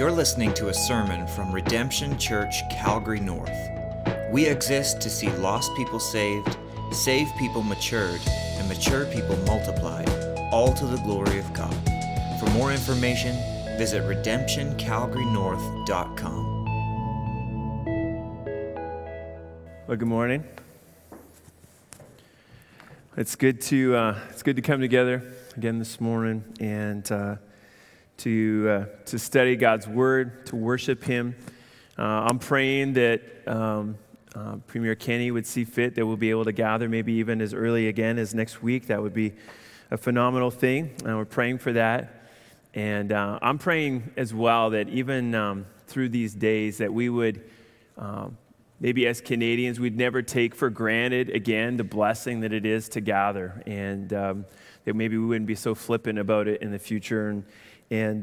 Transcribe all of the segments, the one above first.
You're listening to a sermon from Redemption Church, Calgary North. We exist to see lost people saved, saved people matured, and mature people multiplied, all to the glory of God. For more information, visit redemptioncalgarynorth.com. Well, good morning. It's good to come together again this morning and to study God's Word, to worship Him. I'm praying that Premier Kenney would see fit that we'll be able to gather maybe even as early again as next week. That would be a phenomenal thing. We're praying for that. And I'm praying as well that even through these days that we would, maybe as Canadians, we'd never take for granted again the blessing that it is to gather. And that maybe we wouldn't be so flippant about it in the future. And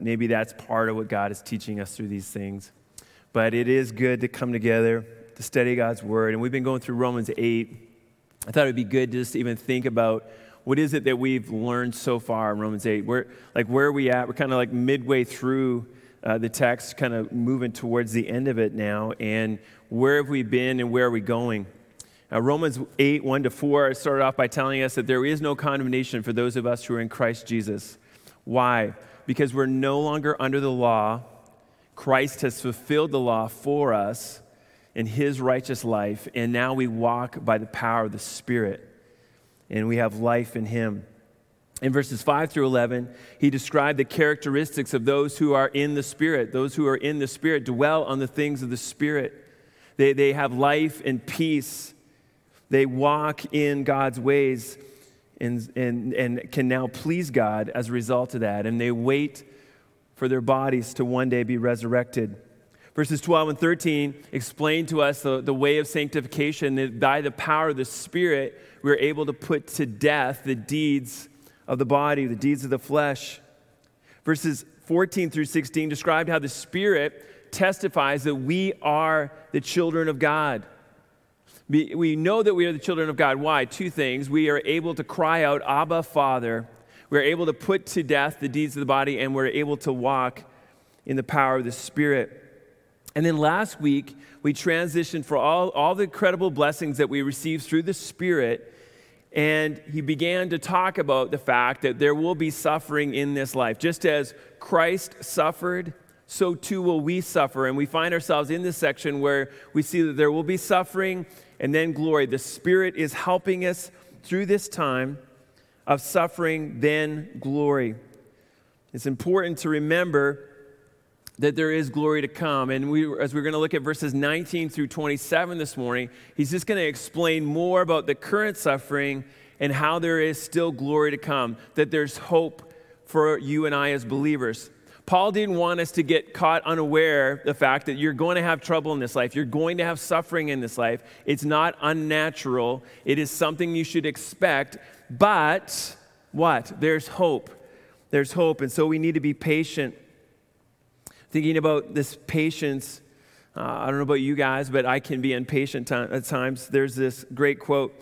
maybe that's part of what God is teaching us through these things. But it is good to come together to study God's Word. And we've been going through Romans 8. I thought it would be good just to even think about what is it that we've learned so far in Romans 8. Where are we at? We're kind of like midway through the text, kind of moving towards the end of it now. And where have we been and where are we going? Romans 8, 1-4 started off by telling us that there is no condemnation for those of us who are in Christ Jesus. Why? Because we're no longer under the law. Christ has fulfilled the law for us in His righteous life, and now we walk by the power of the Spirit, and we have life in Him. In verses 5-11, he described the characteristics of those who are in the Spirit. Those who are in the Spirit dwell on the things of the Spirit. They have life and peace. They walk in God's ways. And can now please God as a result of that. And they wait for their bodies to one day be resurrected. Verses 12-13 explain to us the way of sanctification, that by the power of the Spirit, we're able to put to death the deeds of the body, the deeds of the flesh. Verses 14-16 described how the Spirit testifies that we are the children of God. We know that we are the children of God. Why? Two things. We are able to cry out, Abba, Father. We're able to put to death the deeds of the body, and we're able to walk in the power of the Spirit. And then last week, we transitioned for all the incredible blessings that we receive through the Spirit, and he began to talk about the fact that there will be suffering in this life. Just as Christ suffered, so too will we suffer. And we find ourselves in this section where we see that there will be suffering and then glory. The Spirit is helping us through this time of suffering, then glory. It's important to remember that there is glory to come. And as we're going to look at verses 19-27 this morning, he's just going to explain more about the current suffering and how there is still glory to come, that there's hope for you and I as believers. Paul didn't want us to get caught unaware of the fact that you're going to have trouble in this life. You're going to have suffering in this life. It's not unnatural. It is something you should expect. But what? There's hope. There's hope. And so we need to be patient. Thinking about this patience, I don't know about you guys, but I can be impatient at times. There's this great quote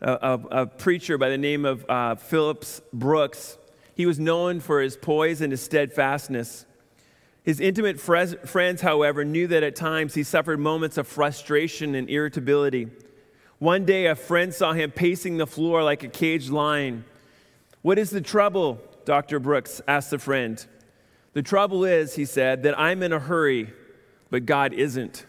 of a preacher by the name of Phillips Brooks. He was known for his poise and his steadfastness. His intimate friends, however, knew that at times he suffered moments of frustration and irritability. One day, a friend saw him pacing the floor like a caged lion. "What is the trouble?" Dr. Brooks asked the friend. "The trouble is," he said, "that I'm in a hurry, but God isn't."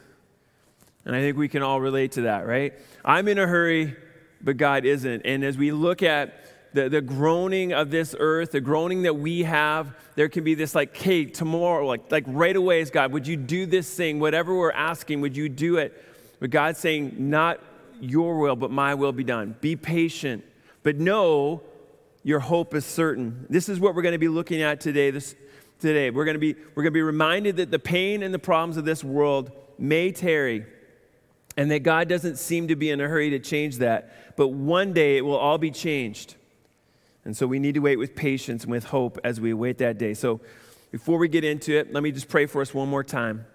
And I think we can all relate to that, right? I'm in a hurry, but God isn't. And as we look at the groaning of this earth, the groaning that we have, there can be this like, hey, tomorrow, like right away is God, would you do this thing? Whatever we're asking, would you do it? But God's saying, not your will, but my will be done. Be patient, but know your hope is certain. This is what we're going to be looking at today. We're going to be reminded that the pain and the problems of this world may tarry, and that God doesn't seem to be in a hurry to change that. But one day it will all be changed. And so we need to wait with patience and with hope as we wait that day. So before we get into it, let me just pray for us one more time.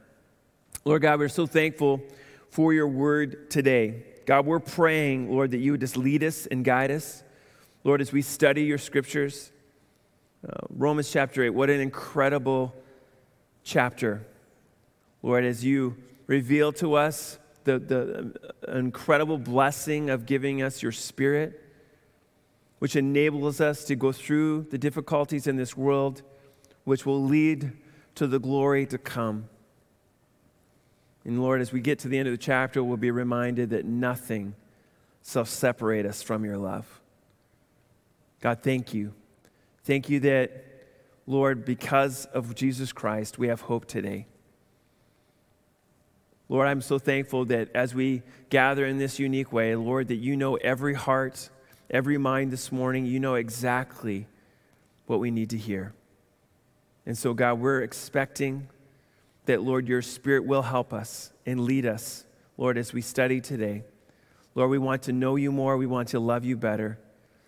Lord God, we're so thankful for your word today. God, we're praying, Lord, that you would just lead us and guide us. Lord, as we study your scriptures, Romans chapter 8, what an incredible chapter. Lord, as you reveal to us the incredible blessing of giving us your Spirit, which enables us to go through the difficulties in this world, which will lead to the glory to come. And Lord, as we get to the end of the chapter, we'll be reminded that nothing shall separate us from your love. God, thank you. Thank you that, Lord, because of Jesus Christ, we have hope today. Lord, I'm so thankful that as we gather in this unique way, Lord, that you know every heart, every mind this morning. You know exactly what we need to hear. And so, God, we're expecting that, Lord, your Spirit will help us and lead us, Lord, as we study today. Lord, we want to know you more. We want to love you better.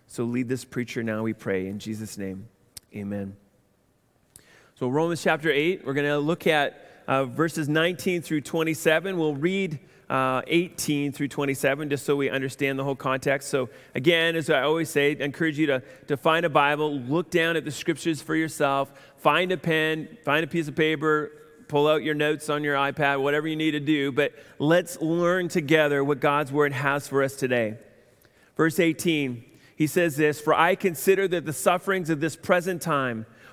So lead this preacher now, we pray. In Jesus' name, amen. So Romans chapter 8, we're going to look at verses 19 through 27. We'll read 18 through 27 just so we understand the whole context. So again, as I always say, I encourage you to find a Bible, look down at the Scriptures for yourself, find a pen, find a piece of paper, pull out your notes on your iPad, whatever you need to do, but let's learn together what God's Word has for us today. Verse 18, he says this, "For I consider that the sufferings of this present time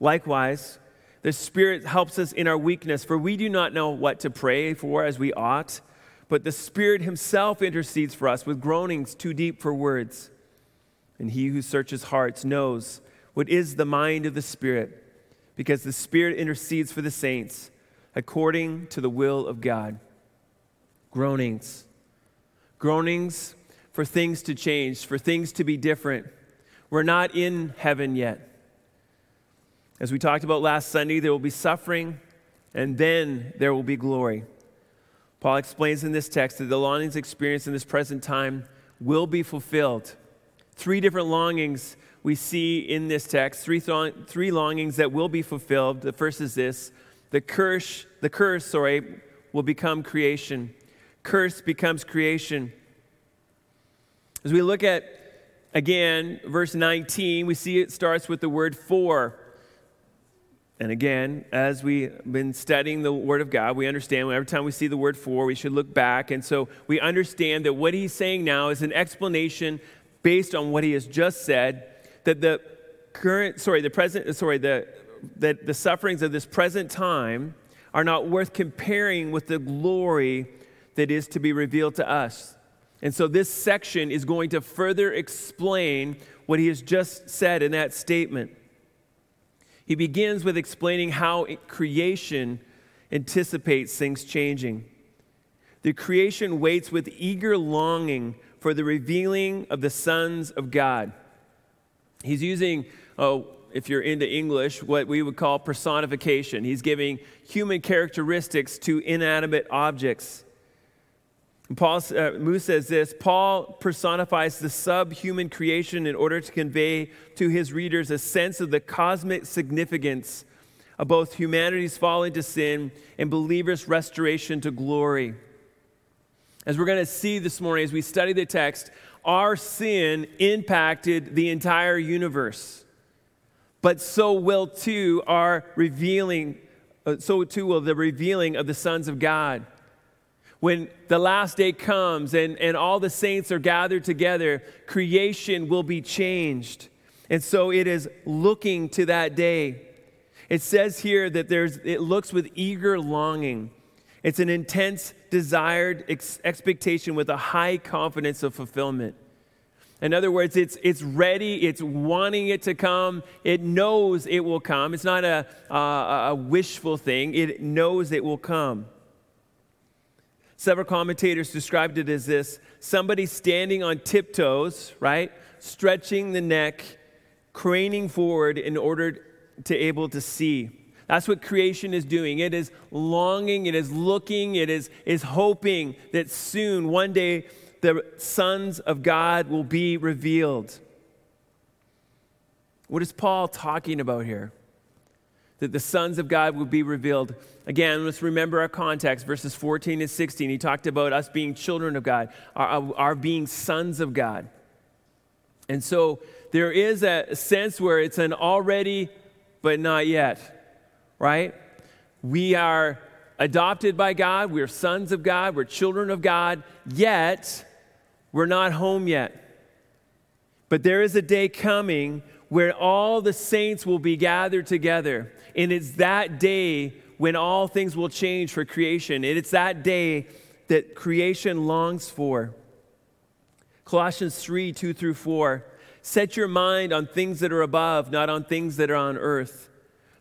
Likewise, the Spirit helps us in our weakness, for we do not know what to pray for as we ought, but the Spirit himself intercedes for us with groanings too deep for words. And he who searches hearts knows what is the mind of the Spirit, because the Spirit intercedes for the saints according to the will of God." Groanings. Groanings for things to change, for things to be different. We're not in heaven yet. As we talked about last Sunday, there will be suffering, and then there will be glory. Paul explains in this text that the longings experienced in this present time will be fulfilled. Three different longings we see in this text, three longings that will be fulfilled. The first is this: the curse will become creation. Curse becomes creation. As we look at, again, verse 19, we see it starts with the word "for." And again, as we've been studying the Word of God, we understand every time we see the word "for," we should look back. And so we understand that what he's saying now is an explanation based on what he has just said, that the sufferings of this present time are not worth comparing with the glory that is to be revealed to us. And so this section is going to further explain what he has just said in that statement. He begins with explaining how creation anticipates things changing. The creation waits with eager longing for the revealing of the sons of God. He's using, if you're into English, what we would call personification. He's giving human characteristics to inanimate objects. And Moo says this: Paul personifies the subhuman creation in order to convey to his readers a sense of the cosmic significance of both humanity's fall into sin and believers' restoration to glory. As we're going to see this morning as we study the text, our sin impacted the entire universe, but so too will the revealing of the sons of God. When the last day comes and all the saints are gathered together, creation will be changed. And so it is looking to that day. It says here that it looks with eager longing. It's an intense, desired expectation with a high confidence of fulfillment. In other words, it's ready, it's wanting it to come, it knows it will come. It's not a wishful thing, it knows it will come. Several commentators described it as this: somebody standing on tiptoes, right, stretching the neck, craning forward in order to able to see. That's what creation is doing. It is longing, it is looking, it is hoping that soon, one day, the sons of God will be revealed. What is Paul talking about here? That the sons of God would be revealed. Again, let's remember our context, verses 14 and 16. He talked about us being children of God, our being sons of God. And so there is a sense where it's an already but not yet, right? We are adopted by God, we're sons of God, we're children of God, yet we're not home yet. But there is a day coming where all the saints will be gathered together. And it's that day when all things will change for creation. And it's that day that creation longs for. Colossians 3:2-4. Set your mind on things that are above, not on things that are on earth.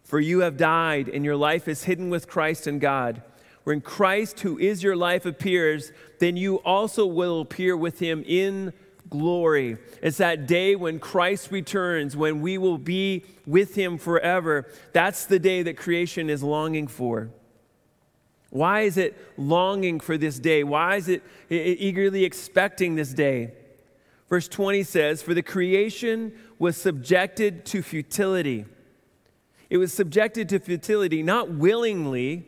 For you have died, and your life is hidden with Christ in God. When Christ, who is your life, appears, then you also will appear with him in glory. It's that day when Christ returns, when we will be with him forever. That's the day that creation is longing for. Why is it longing for this day? Why is it eagerly expecting this day? Verse 20 says, for the creation was subjected to futility. It was subjected to futility, not willingly,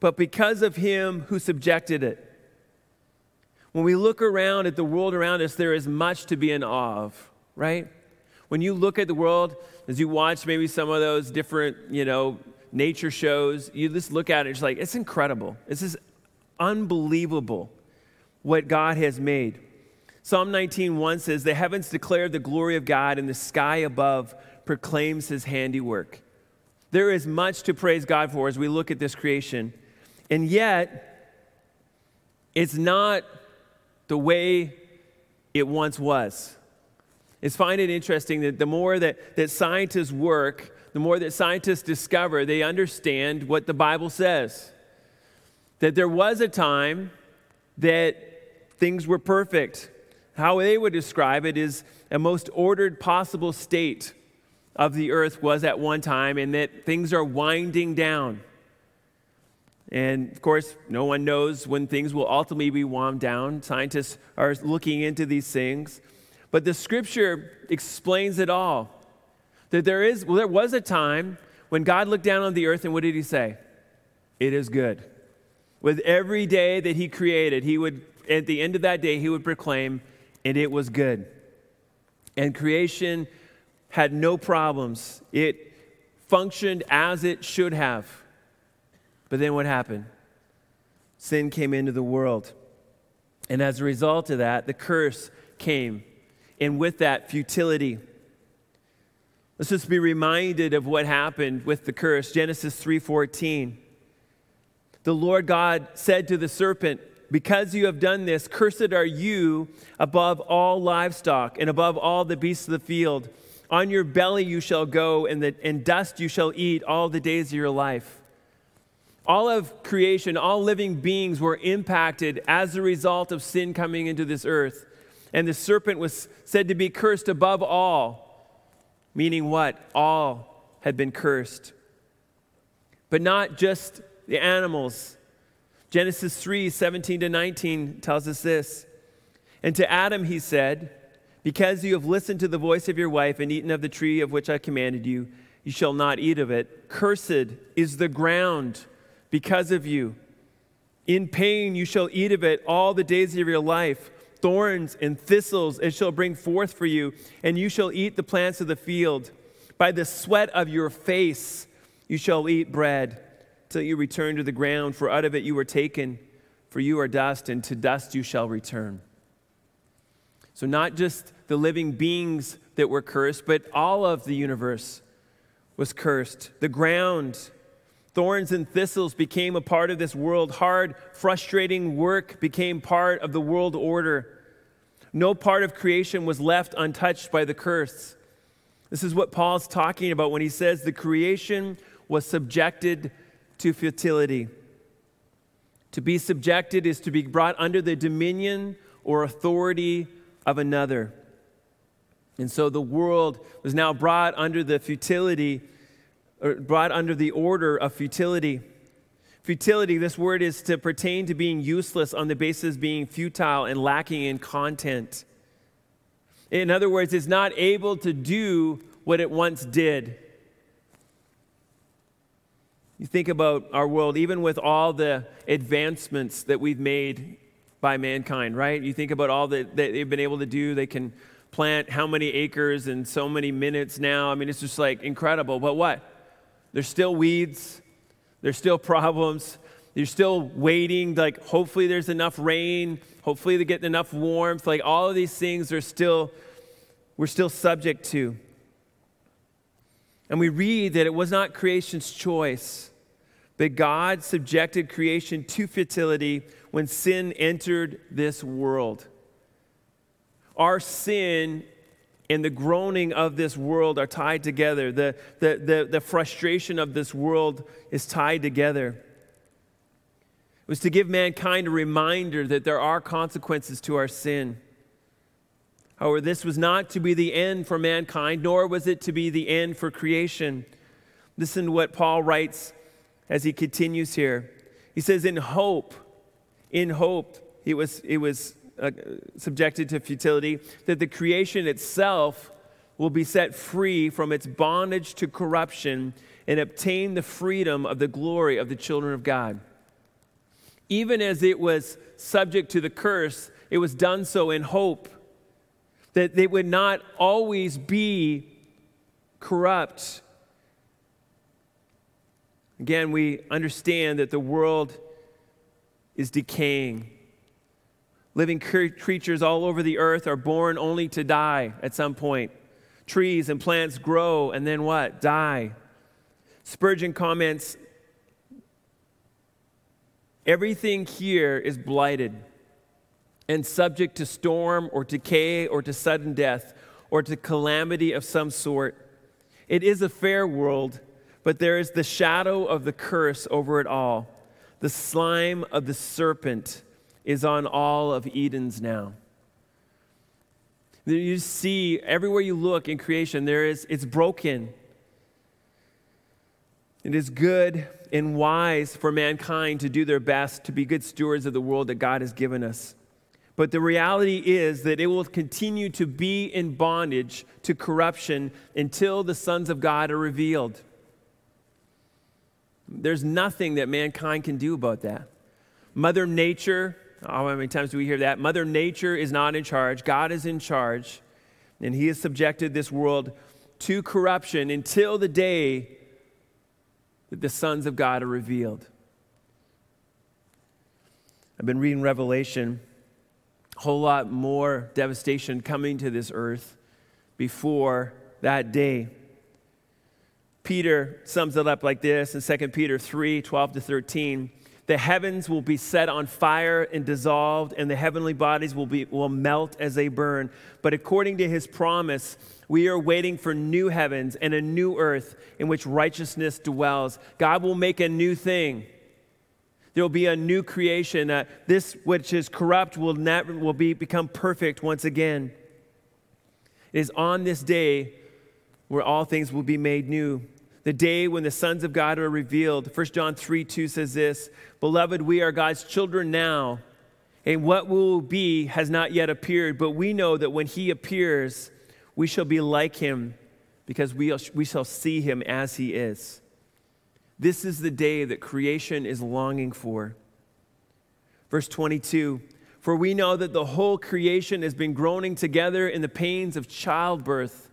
but because of him who subjected it. When we look around at the world around us, there is much to be in awe of, right? When you look at the world, as you watch maybe some of those different, nature shows, you just look at it, it's like, it's incredible. This is unbelievable what God has made. Psalm 19:1 says, the heavens declare the glory of God, and the sky above proclaims his handiwork. There is much to praise God for as we look at this creation. And yet, it's not the way it once was. I find it interesting that the more that scientists work, the more that scientists discover, they understand what the Bible says. That there was a time that things were perfect. How they would describe it is a most ordered possible state of the earth was at one time, and that things are winding down. And, of course, no one knows when things will ultimately be wound down. Scientists are looking into these things. But the Scripture explains it all. That there was a time when God looked down on the earth, and what did he say? It is good. With every day that he created, he would, at the end of that day, he would proclaim, and it was good. And creation had no problems. It functioned as it should have. But then what happened? Sin came into the world. And as a result of that, the curse came. And with that, futility. Let's just be reminded of what happened with the curse. Genesis 3:14. The Lord God said to the serpent, because you have done this, cursed are you above all livestock and above all the beasts of the field. On your belly you shall go, and dust you shall eat all the days of your life. All of creation, all living beings were impacted as a result of sin coming into this earth. And the serpent was said to be cursed above all, meaning what? All had been cursed. But not just the animals. Genesis 3:17-19 tells us this. And to Adam he said, because you have listened to the voice of your wife and eaten of the tree of which I commanded you, you shall not eat of it. Cursed is the ground because of you. In pain you shall eat of it all the days of your life. Thorns and thistles it shall bring forth for you, and you shall eat the plants of the field. By the sweat of your face you shall eat bread, till you return to the ground, for out of it you were taken, for you are dust, and to dust you shall return. So not just the living beings that were cursed, but all of the universe was cursed. The ground, Thorns and thistles became a part of this world. Hard, frustrating work became part of the world order. No part of creation was left untouched by the curse. This is what Paul's talking about when he says the creation was subjected to futility. To be subjected is to be brought under the dominion or authority of another. And so the world was now brought under the futility, or brought under the order of futility. Futility, this word is to pertain to being useless on the basis of being futile and lacking in content. In other words, it's not able to do what it once did. You think about our world, even with all the advancements that we've made by mankind, right? You think about all that they've been able to do. They can plant how many acres in so many minutes now. I mean, it's just like incredible. But what? There's still weeds. There's still problems. You're still waiting. Like, hopefully there's enough rain. Hopefully they get enough warmth. Like, all of these things are still, we're still subject to. And we read that it was not creation's choice, but God subjected creation to futility when sin entered this world. Our sin and the groaning of this world are tied together. The frustration of this world is tied together. It was to give mankind a reminder that there are consequences to our sin. However, this was not to be the end for mankind, nor was it to be the end for creation. Listen to what Paul writes as he continues here. He says, in hope, it was subjected to futility, that the creation itself will be set free from its bondage to corruption and obtain the freedom of the glory of the children of God. Even as it was subject to the curse, it was done so in hope that they would not always be corrupt. Again, we understand that the world is decaying. Living creatures all over the earth are born only to die at some point. Trees and plants grow and then what? Die. Spurgeon comments, everything here is blighted and subject to storm or decay or to sudden death or to calamity of some sort. It is a fair world, but there is the shadow of the curse over it all. The slime of the serpent is on all of Eden's now. You see, everywhere you look in creation, it's broken. It is good and wise for mankind to do their best to be good stewards of the world that God has given us. But the reality is that it will continue to be in bondage to corruption until the sons of God are revealed. There's nothing that mankind can do about that. Mother Nature, how many times do we hear that? Mother Nature is not in charge. God is in charge, and He has subjected this world to corruption until the day that the sons of God are revealed. I've been reading Revelation. Whole lot more devastation coming to this earth before that day. Peter sums it up like this in 2 Peter 3, 12 to 13. The heavens will be set on fire and dissolved, and the heavenly bodies will melt as they burn. But according to His promise, we are waiting for new heavens and a new earth in which righteousness dwells. God will make a new thing. There will be a new creation. This which is corrupt will become perfect once again. It is on this day where all things will be made new. The day when the sons of God are revealed. 1 John 3:2 says this, Beloved, we are God's children now, and what will be has not yet appeared. But we know that when He appears, we shall be like Him, because we shall see Him as He is. This is the day that creation is longing for. Verse 22, For we know that the whole creation has been groaning together in the pains of childbirth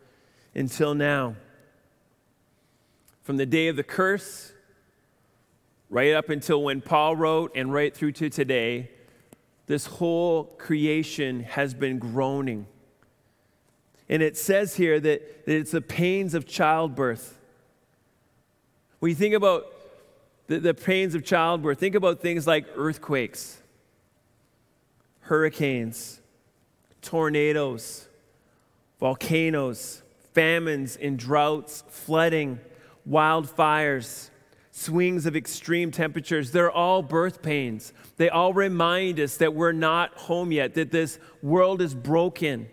until now. From the day of the curse, right up until when Paul wrote and right through to today, this whole creation has been groaning. And it says here that it's the pains of childbirth. When you think about the pains of childbirth. Think about things like earthquakes, hurricanes, tornadoes, volcanoes, famines and droughts, flooding, wildfires, swings of extreme temperatures. They're all birth pains. They all remind us that we're not home yet, that this world is broken.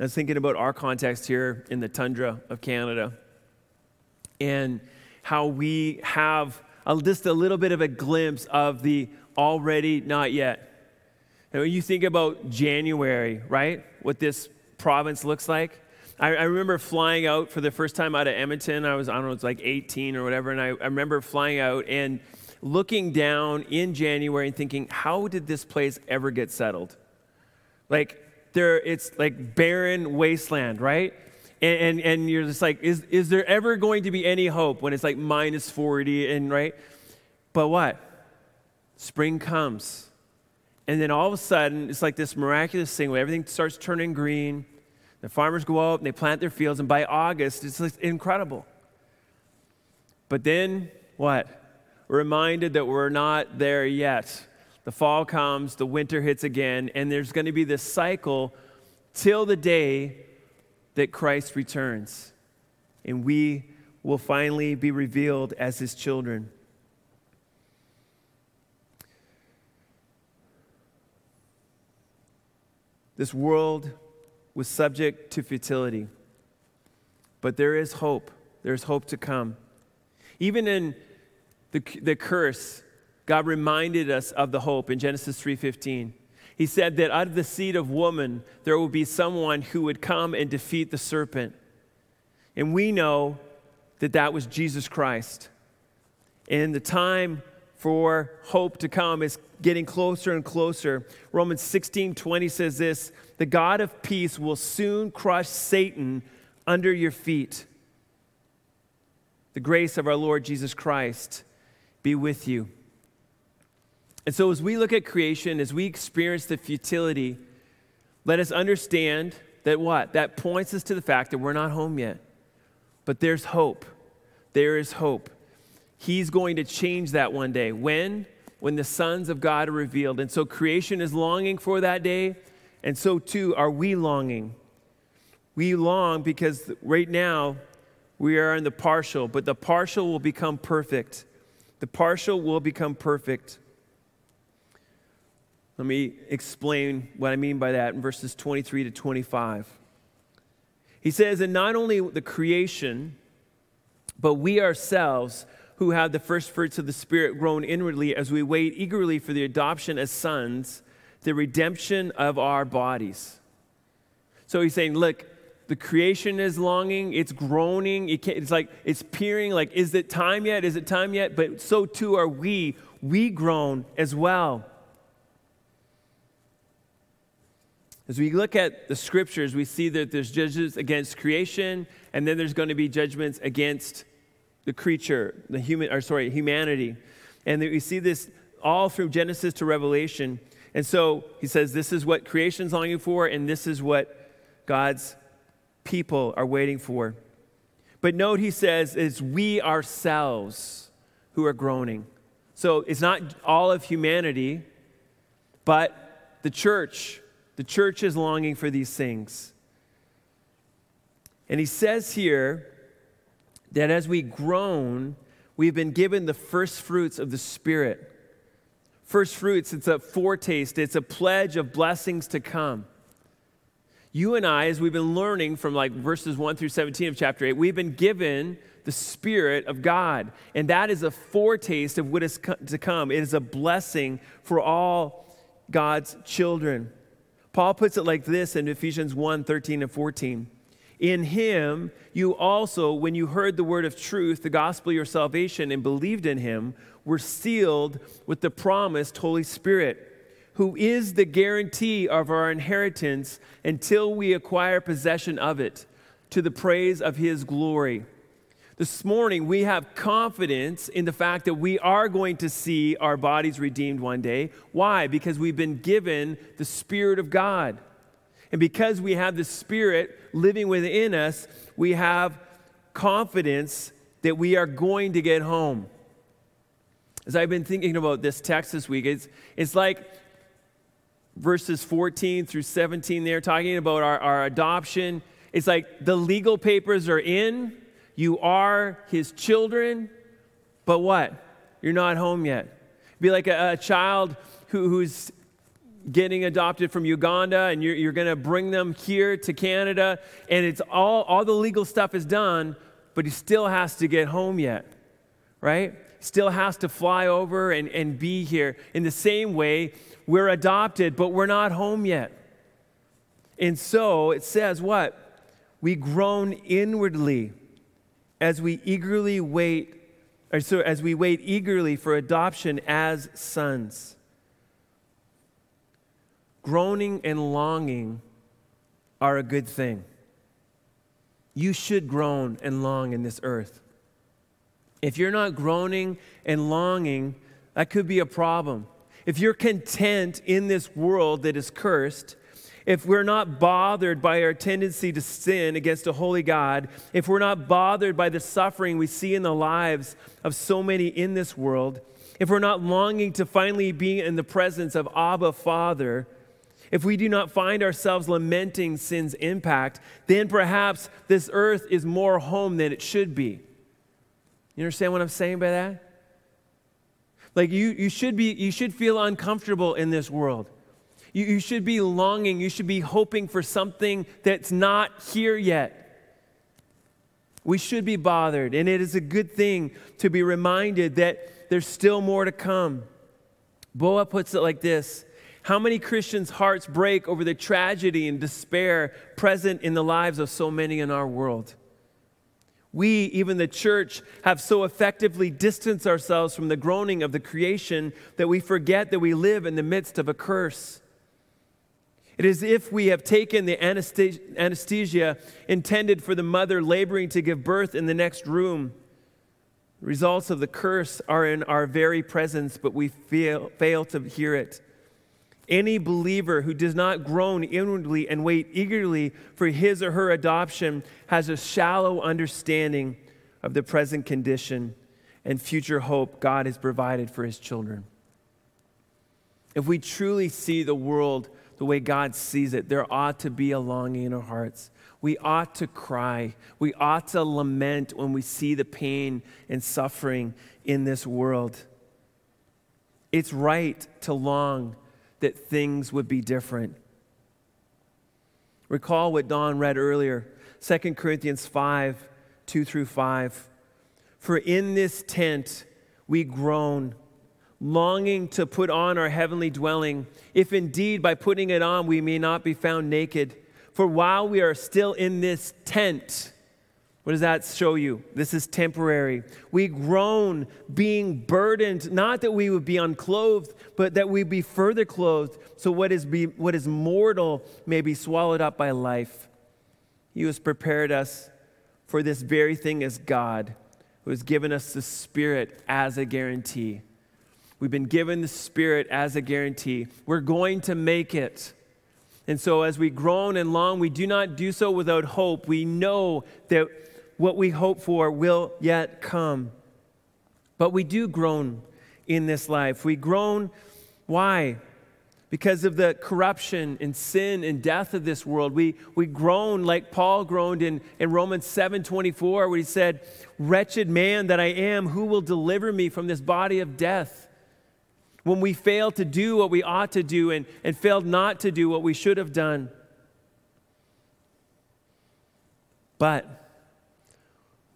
I was thinking about our context here in the tundra of Canada and how we have just a little bit of a glimpse of the already not yet. And when you think about January, right, what this province looks like, I remember flying out for the first time out of Edmonton. I was 18 or whatever, and I remember flying out and looking down in January and thinking, how did this place ever get settled? It's like barren wasteland, right? And you're just like, is there ever going to be any hope when it's like minus 40 and right? But what? Spring comes. And then all of a sudden, it's like this miraculous thing where everything starts turning green. The farmers go out and they plant their fields, and by August, it's like incredible. But then what? We're reminded that we're not there yet. The fall comes, the winter hits again, and there's going to be this cycle till the day that Christ returns. And we will finally be revealed as his children. This world was subject to futility, but there is hope. There's hope to come. Even in the curse, God reminded us of the hope in Genesis 3:15. He said that out of the seed of woman, there will be someone who would come and defeat the serpent. And we know that that was Jesus Christ. And the time for hope to come is getting closer and closer. Romans 16:20 says this, "The God of peace will soon crush Satan under your feet. The grace of our Lord Jesus Christ be with you." And so as we look at creation, as we experience the futility, let us understand that what? That points us to the fact that we're not home yet. But there's hope. There is hope. He's going to change that one day. When? When the sons of God are revealed. And so creation is longing for that day, and so too are we longing. We long because right now we are in the partial, but the partial will become perfect. The partial will become perfect. Let me explain what I mean by that in verses 23 to 25. He says, "And not only the creation, but we ourselves who have the first fruits of the Spirit grown inwardly as we wait eagerly for the adoption as sons, the redemption of our bodies." So he's saying, look, the creation is longing, it's groaning, it's peering, like, is it time yet? Is it time yet? But so too are we. We groan as well. As we look at the scriptures, we see that there's judgments against creation, and then there's going to be judgments against the creature, humanity. And we see this all through Genesis to Revelation. And so he says, this is what creation's longing for, and this is what God's people are waiting for. But note he says, it's we ourselves who are groaning. So it's not all of humanity, but the church. The church is longing for these things. And he says here that as we groan, we've been given the first fruits of the Spirit. First fruits, it's a foretaste, it's a pledge of blessings to come. You and I, as we've been learning from verses 1 through 17 of chapter 8, we've been given the Spirit of God. And that is a foretaste of what is to come. It is a blessing for all God's children. Paul puts it like this in Ephesians 1:13 and 14. "In him, you also, when you heard the word of truth, the gospel of your salvation, and believed in him, were sealed with the promised Holy Spirit, who is the guarantee of our inheritance until we acquire possession of it, to the praise of his glory." This morning, we have confidence in the fact that we are going to see our bodies redeemed one day. Why? Because we've been given the Spirit of God. And because we have the Spirit living within us, we have confidence that we are going to get home. As I've been thinking about this text this week, it's like verses 14 through 17 there, talking about our adoption. It's like the legal papers are in. You are his children, but what? You're not home yet. It'd be like a child who's getting adopted from Uganda, and you're going to bring them here to Canada, and it's all the legal stuff is done, but he still has to get home yet, right? Still has to fly over and be here. In the same way, we're adopted, but we're not home yet. And so it says what? We groan inwardly as we wait eagerly for adoption as sons. Groaning and longing are a good thing. You should groan and long in this earth. If you're not groaning and longing, that could be a problem. If you're content in this world that is cursed, if we're not bothered by our tendency to sin against a holy God, if we're not bothered by the suffering we see in the lives of so many in this world, if we're not longing to finally be in the presence of Abba Father, if we do not find ourselves lamenting sin's impact, then perhaps this earth is more home than it should be. You understand what I'm saying by that? Like you should feel uncomfortable in this world. You should be longing, you should be hoping for something that's not here yet. We should be bothered, and it is a good thing to be reminded that there's still more to come. Boa puts it like this: how many Christians' hearts break over the tragedy and despair present in the lives of so many in our world? We, even the church, have so effectively distanced ourselves from the groaning of the creation that we forget that we live in the midst of a curse. It is as if we have taken the anesthesia intended for the mother laboring to give birth in the next room. The results of the curse are in our very presence, but we fail to hear it. Any believer who does not groan inwardly and wait eagerly for his or her adoption has a shallow understanding of the present condition and future hope God has provided for his children. If we truly see the world the way God sees it, there ought to be a longing in our hearts. We ought to cry. We ought to lament when we see the pain and suffering in this world. It's right to long that things would be different. Recall what Don read earlier, 2 Corinthians 5, 2 through 5. For in this tent we groan, longing to put on our heavenly dwelling, if indeed by putting it on we may not be found naked. For while we are still in this tent, what does that show you? This is temporary. We groan, being burdened, not that we would be unclothed, but that we be further clothed, so what is mortal may be swallowed up by life. He who has prepared us for this very thing is God, who has given us the Spirit as a guarantee. We've been given the Spirit as a guarantee. We're going to make it. And so as we groan and long, we do not do so without hope. We know that what we hope for will yet come. But we do groan in this life. We groan, why? Because of the corruption and sin and death of this world. We groan like Paul groaned in Romans 7:24, where he said, "Wretched man that I am, who will deliver me from this body of death?" When we fail to do what we ought to do and failed not to do what we should have done. But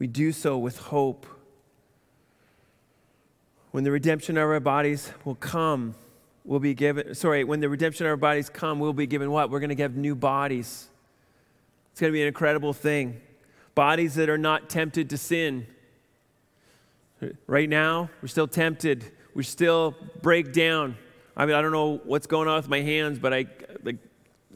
we do so with hope. When the redemption of our bodies come, we'll be given what? We're going to have new bodies. It's going to be an incredible thing. Bodies that are not tempted to sin. Right now, we're still tempted. We still break down. I mean, I don't know what's going on with my hands, but I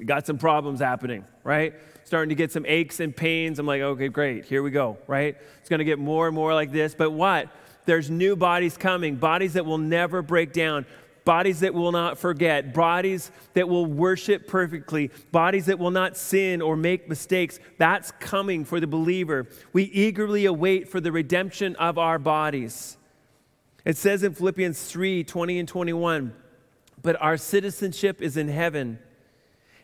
got some problems happening, right? Starting to get some aches and pains. I'm like, okay, great, here we go, right? It's going to get more and more like this. But what? There's new bodies coming, bodies that will never break down, bodies that will not forget, bodies that will worship perfectly, bodies that will not sin or make mistakes. That's coming for the believer. We eagerly await for the redemption of our bodies. It says in Philippians 3:20-21, but our citizenship is in heaven,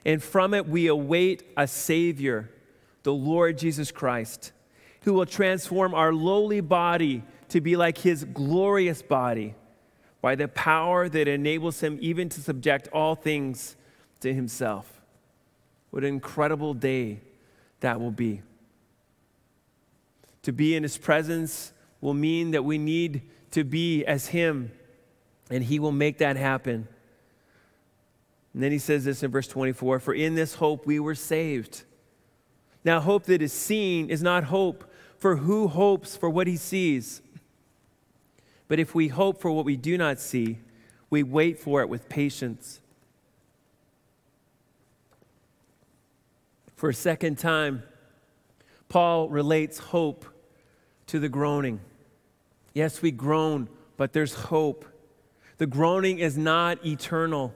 and from it we await a Savior, the Lord Jesus Christ, who will transform our lowly body to be like his glorious body by the power that enables him even to subject all things to himself. What an incredible day that will be. To be in his presence will mean that we need to be as him, and he will make that happen. And then he says this in verse 24, for in this hope we were saved. Now hope that is seen is not hope, for who hopes for what he sees? But if we hope for what we do not see, we wait for it with patience. For a second time, Paul relates hope to the groaning. Yes, we groan, but there's hope. The groaning is not eternal.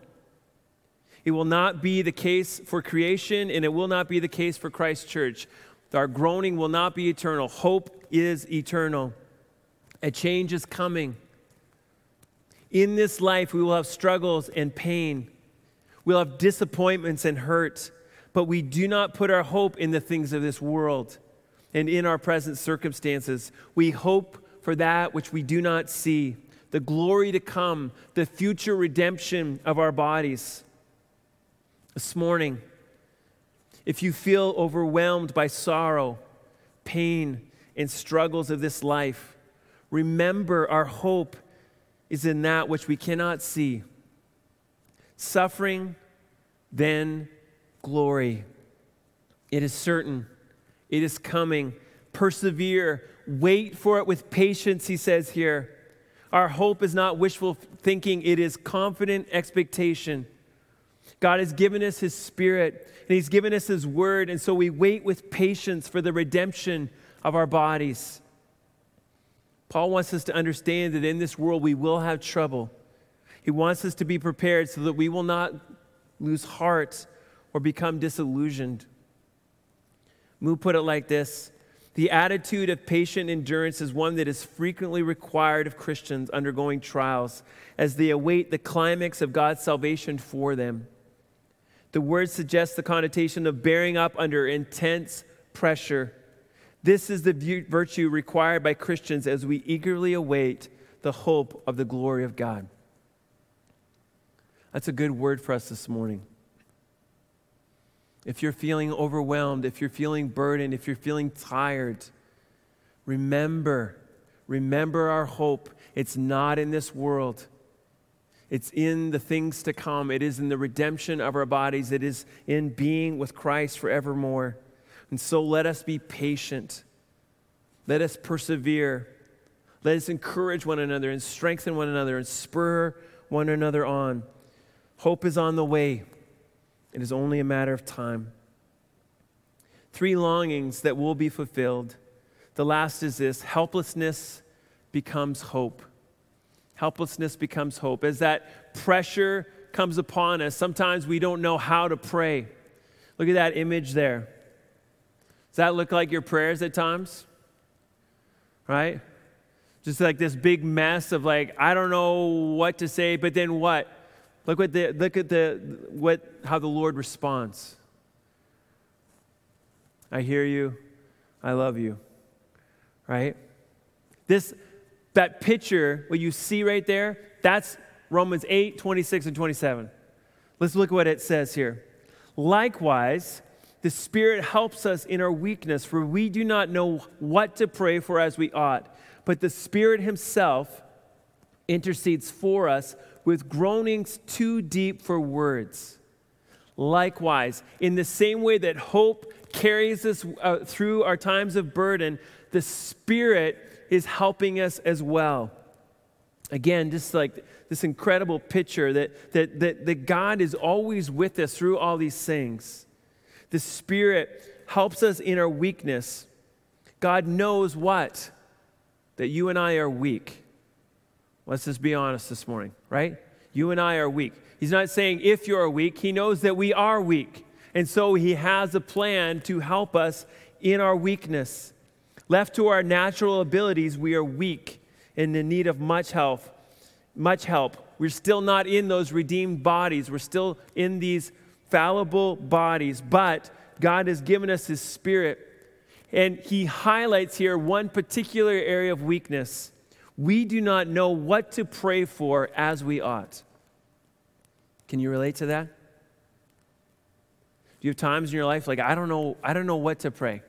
It will not be the case for creation, and it will not be the case for Christ's church. Our groaning will not be eternal. Hope is eternal. A change is coming. In this life, we will have struggles and pain. We'll have disappointments and hurt, but we do not put our hope in the things of this world and in our present circumstances. We hope for that which we do not see, the glory to come, the future redemption of our bodies. This morning, if you feel overwhelmed by sorrow, pain, and struggles of this life, remember our hope is in that which we cannot see. Suffering, then glory. It is certain. It is coming. Persevere. Wait for it with patience, he says here. Our hope is not wishful thinking. It is confident expectation. God has given us his Spirit, and he's given us his word, and so we wait with patience for the redemption of our bodies. Paul wants us to understand that in this world we will have trouble. He wants us to be prepared so that we will not lose heart or become disillusioned. Moo put it like this: the attitude of patient endurance is one that is frequently required of Christians undergoing trials as they await the climax of God's salvation for them. The word suggests the connotation of bearing up under intense pressure. This is the virtue required by Christians as we eagerly await the hope of the glory of God. That's a good word for us this morning. If you're feeling overwhelmed, if you're feeling burdened, if you're feeling tired, remember our hope. It's not in this world. It's in the things to come. It is in the redemption of our bodies. It is in being with Christ forevermore. And so let us be patient. Let us persevere. Let us encourage one another and strengthen one another and spur one another on. Hope is on the way. It is only a matter of time. Three longings that will be fulfilled. The last is this: helplessness becomes hope. Helplessness becomes hope. As that pressure comes upon us, sometimes we don't know how to pray. Look at that image there. Does that look like your prayers at times? Right? Just like this big mess of like, I don't know what to say, but then what? Look at how the Lord responds. I hear you. I love you. Right? That picture, what you see right there, that's Romans 8:26-27. Let's look at what it says here. Likewise, the Spirit helps us in our weakness, for we do not know what to pray for as we ought, but the Spirit himself intercedes for us with groanings too deep for words. Likewise, in the same way that hope carries us through our times of burden, the Spirit is helping us as well. Again, just like this incredible picture that God is always with us through all these things. The Spirit helps us in our weakness. God knows what? That you and I are weak. Let's just be honest this morning, right? You and I are weak. He's not saying if you're weak. He knows that we are weak. And so he has a plan to help us in our weakness. Left to our natural abilities, we are weak and in need of much help. We're still not in those redeemed bodies. We're still in these fallible bodies. But God has given us his Spirit. And he highlights here one particular area of weakness. We do not know what to pray for as we ought. Can you relate to that? Do you have times in your life like, I don't know what to pray?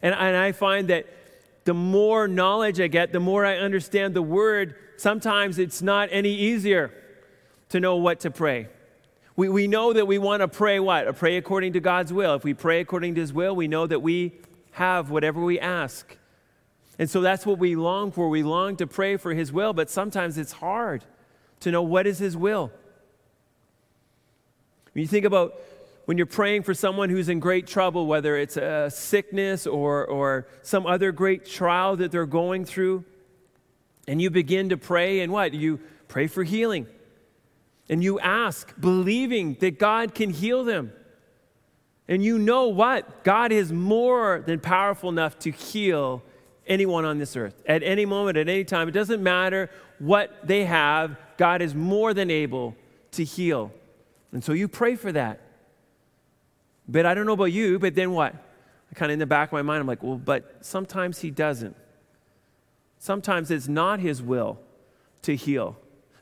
And I find that the more knowledge I get, the more I understand the Word, sometimes it's not any easier to know what to pray. We know that we want to pray what? Pray according to God's will. If we pray according to his will, we know that we have whatever we ask. And so that's what we long for. We long to pray for his will, but sometimes it's hard to know what is his will. When you think about when you're praying for someone who's in great trouble, whether it's a sickness or some other great trial that they're going through, and you begin to pray, and what? You pray for healing. And you ask, believing that God can heal them. And you know what? God is more than powerful enough to heal anyone on this earth. At any moment, at any time, it doesn't matter what they have, God is more than able to heal. And so you pray for that. But I don't know about you, but then what? Kind of in the back of my mind, I'm like, well, but sometimes he doesn't. Sometimes it's not his will to heal.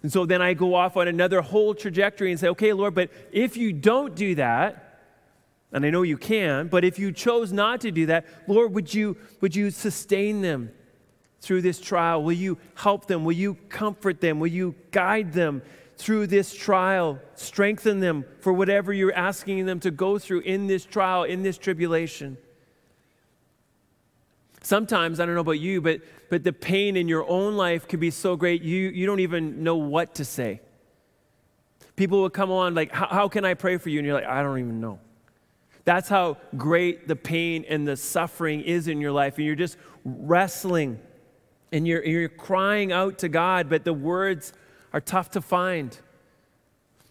And so then I go off on another whole trajectory and say, okay, Lord, but if you don't do that, and I know you can, but if you chose not to do that, Lord, would you sustain them through this trial? Will you help them? Will you comfort them? Will you guide them through this trial? Strengthen them for whatever you're asking them to go through in this trial, in this tribulation. Sometimes, I don't know about you, but the pain in your own life can be so great, you don't even know what to say. People will come on like, how can I pray for you? And you're like, I don't even know. That's how great the pain and the suffering is in your life. And you're just wrestling and you're crying out to God, but the words are tough to find.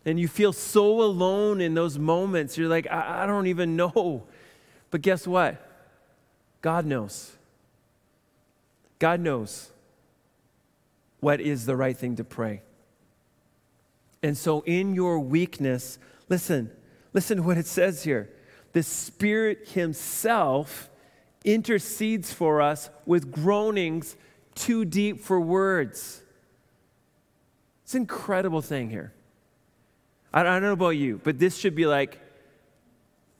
And you feel so alone in those moments. You're like, I don't even know. But guess what? God knows. God knows what is the right thing to pray. And so in your weakness, listen to what it says here. The Spirit himself intercedes for us with groanings too deep for words. It's an incredible thing here. I don't know about you, but this should be like,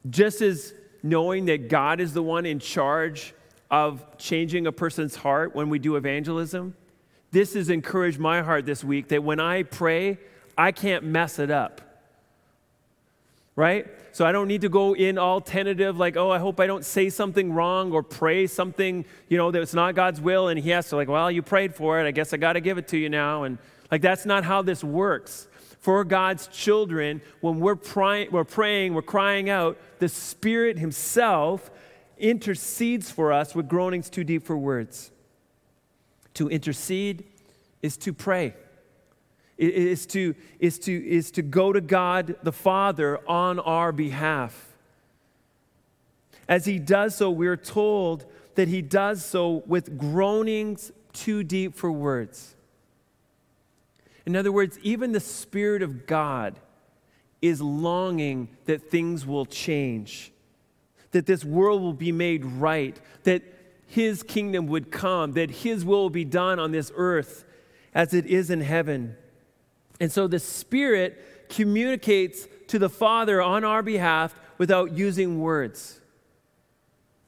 just as knowing that God is the one in charge of changing a person's heart when we do evangelism. This has encouraged my heart this week that when I pray, I can't mess it up. Right? So I don't need to go in all tentative like, oh, I hope I don't say something wrong or pray something, that it's not God's will and he has to like, well, you prayed for it. I guess I got to give it to you now. And like, that's not how this works. For God's children, when we're praying, we're crying out, the Spirit himself intercedes for us with groanings too deep for words. To intercede is to pray. It is to go to God the Father on our behalf. As he does so, we're told that he does so with groanings too deep for words. In other words, even the Spirit of God is longing that things will change, that this world will be made right, that his kingdom would come, that his will be done on this earth as it is in heaven. And so the Spirit communicates to the Father on our behalf without using words.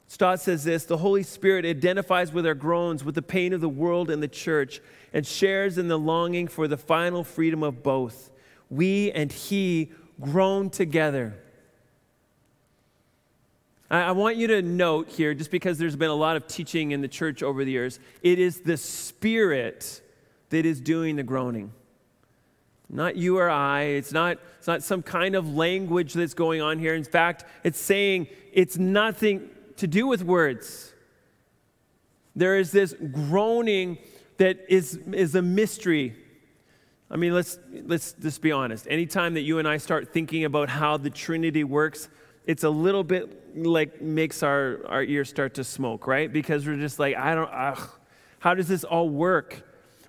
Stott says this, the Holy Spirit identifies with our groans, with the pain of the world and the church, and shares in the longing for the final freedom of both. We and he groan together. I want you to note here, just because there's been a lot of teaching in the church over the years, it is the Spirit that is doing the groaning. Not you or I. It's not some kind of language that's going on here. In fact, it's saying it's nothing to do with words. There is this groaning that is a mystery I mean, let's just be honest. Anytime that you and I start thinking about how the Trinity works, it's a little bit like makes our ears start to smoke, right? Because we're just like, how does this all work?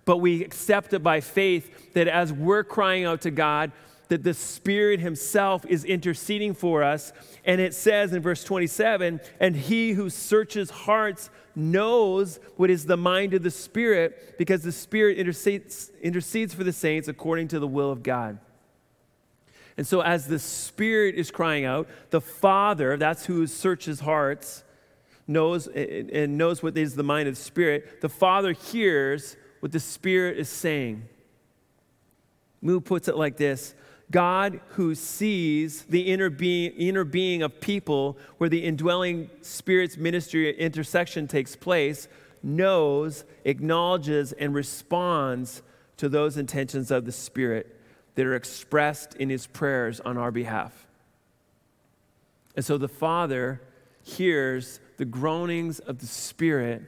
But we accept it by faith that as we're crying out to God, that the Spirit himself is interceding for us. And it says in verse 27, and he who searches hearts knows what is the mind of the Spirit, because the Spirit intercedes for the saints according to the will of God. And so as the Spirit is crying out, the Father, that's who searches hearts, knows and knows what is the mind of the Spirit. The Father hears what the Spirit is saying. Moo puts it like this: God who sees the inner being of people where the indwelling Spirit's ministry intersection takes place knows, acknowledges, and responds to those intentions of the Spirit that are expressed in his prayers on our behalf. And so the Father hears the groanings of the Spirit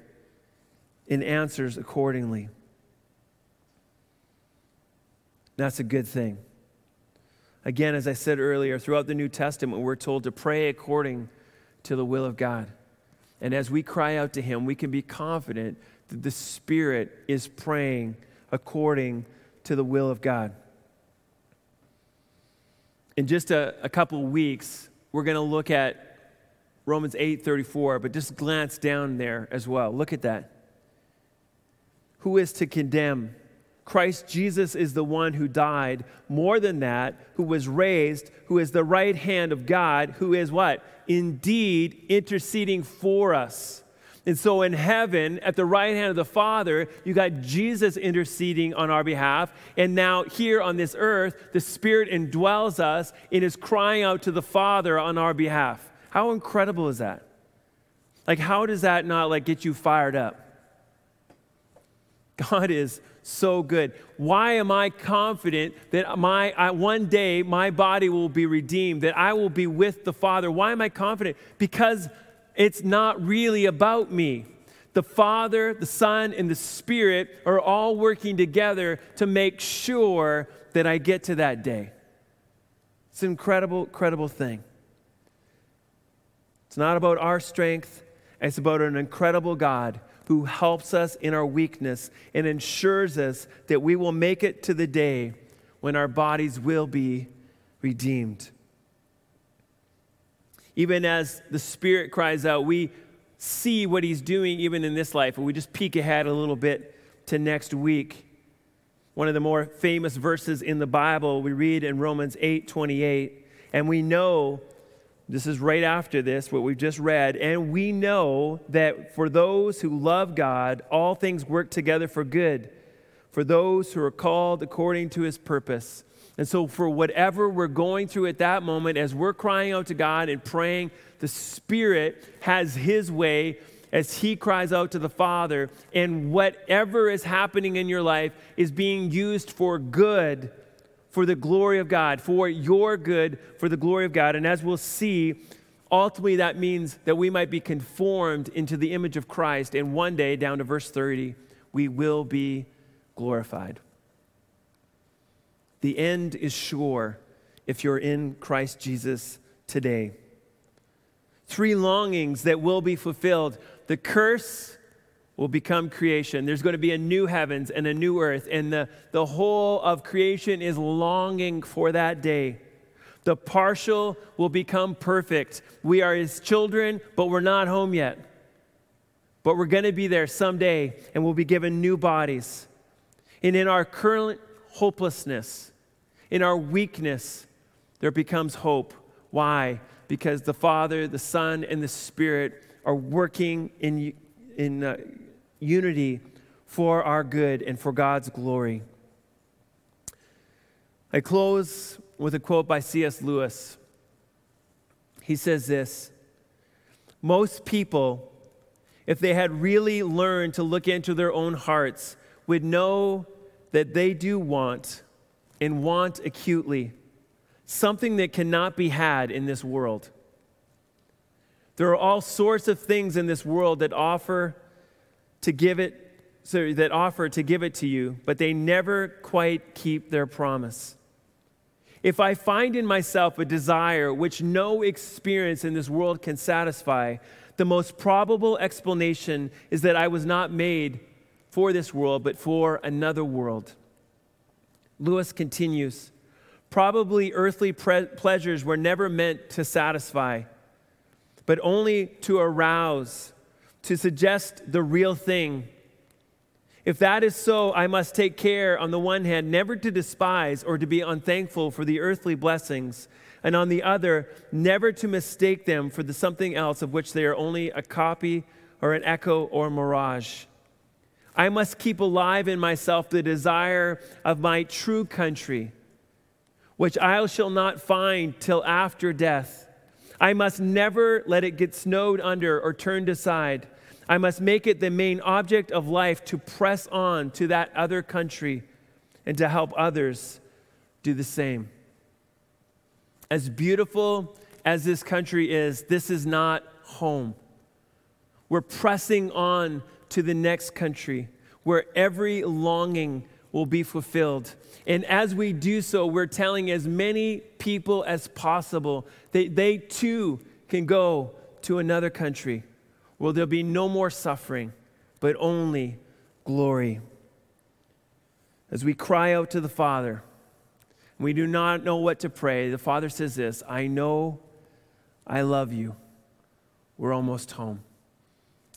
and answers accordingly. That's a good thing. Again, as I said earlier, throughout the New Testament, we're told to pray according to the will of God. And as we cry out to him, we can be confident that the Spirit is praying according to the will of God. In just a couple weeks, we're going to look at Romans 8:34, but just glance down there as well. Look at that. Who is to condemn? Christ Jesus is the one who died. More than that, who was raised, who is the right hand of God, who is what? Indeed, interceding for us. And so in heaven, at the right hand of the Father, you got Jesus interceding on our behalf. And now here on this earth, the Spirit indwells us and is crying out to the Father on our behalf. How incredible is that? Like, how does that not get you fired up? God is so good. Why am I confident that one day my body will be redeemed, that I will be with the Father? Why am I confident? Because it's not really about me. The Father, the Son, and the Spirit are all working together to make sure that I get to that day. It's an incredible, incredible thing. It's not about our strength. It's about an incredible God who helps us in our weakness and ensures us that we will make it to the day when our bodies will be redeemed. Even as the Spirit cries out, we see what he's doing even in this life. And we just peek ahead a little bit to next week. One of the more famous verses in the Bible we read in Romans 8:28. And we know, this is right after this, what we've just read. And we know that for those who love God, all things work together for good, for those who are called according to his purpose. And so for whatever we're going through at that moment, as we're crying out to God and praying, the Spirit has his way as he cries out to the Father. And whatever is happening in your life is being used for good, for the glory of God, for your good, for the glory of God. And as we'll see, ultimately that means that we might be conformed into the image of Christ. And one day, down to verse 30, we will be glorified. The end is sure if you're in Christ Jesus today. Three longings that will be fulfilled. The curse will become creation. There's going to be a new heavens and a new earth, and the whole of creation is longing for that day. The partial will become perfect. We are his children, but we're not home yet. But we're going to be there someday, and we'll be given new bodies. And in our current hopelessness, in our weakness, there becomes hope. Why? Because the Father, the Son, and the Spirit are working in unity for our good and for God's glory. I close with a quote by C.S. Lewis. He says this: most people, if they had really learned to look into their own hearts, would know that they do want, and want acutely, something that cannot be had in this world. There are all sorts of things in this world that offer to give it so that offer to give it to you, but they never quite keep their promise. If I find in myself a desire which no experience in this world can satisfy, the most probable explanation is that I was not made for this world, but for another world. Lewis continues, probably earthly pleasures were never meant to satisfy, but only to arouse, to suggest the real thing. If that is so, I must take care, on the one hand, never to despise or to be unthankful for the earthly blessings, and on the other, never to mistake them for the something else of which they are only a copy or an echo or mirage. I must keep alive in myself the desire of my true country, which I shall not find till after death. I must never let it get snowed under or turned aside. I must make it the main object of life to press on to that other country and to help others do the same. As beautiful as this country is, this is not home. We're pressing on to the next country where every longing will be fulfilled. And as we do so, we're telling as many people as possible that they too can go to another country. Well, there'll be no more suffering, but only glory. As we cry out to the Father, we do not know what to pray. The Father says this, I know, I love you. We're almost home.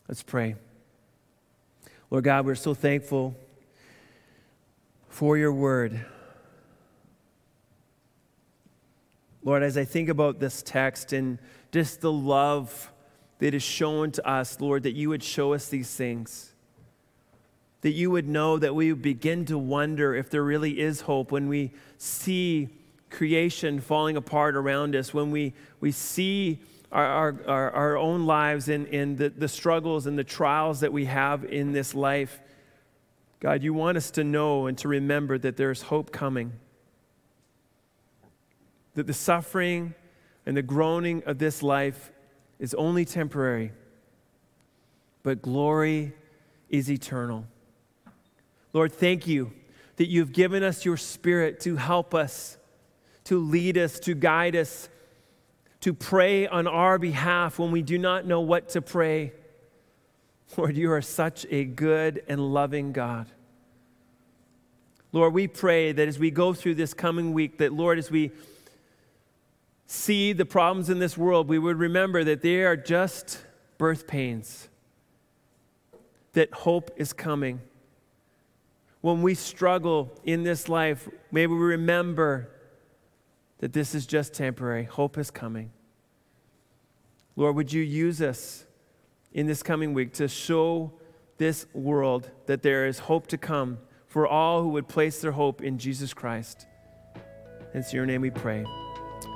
Let's pray. Lord God, we're so thankful for your word. Lord, as I think about this text and just the love that is shown to us, Lord, that you would show us these things, that you would know that we would begin to wonder if there really is hope when we see creation falling apart around us, when we see our own lives and the struggles and the trials that we have in this life. God, you want us to know and to remember that there's hope coming, that the suffering and the groaning of this life is only temporary, but glory is eternal. Lord, thank you that you've given us your Spirit to help us, to lead us, to guide us, to pray on our behalf when we do not know what to pray. Lord, you are such a good and loving God. Lord, we pray that as we go through this coming week, that Lord, as we see the problems in this world, we would remember that they are just birth pains, that hope is coming. When we struggle in this life, may we remember that this is just temporary. Hope is coming. Lord, would you use us in this coming week to show this world that there is hope to come for all who would place their hope in Jesus Christ. It's in your name we pray.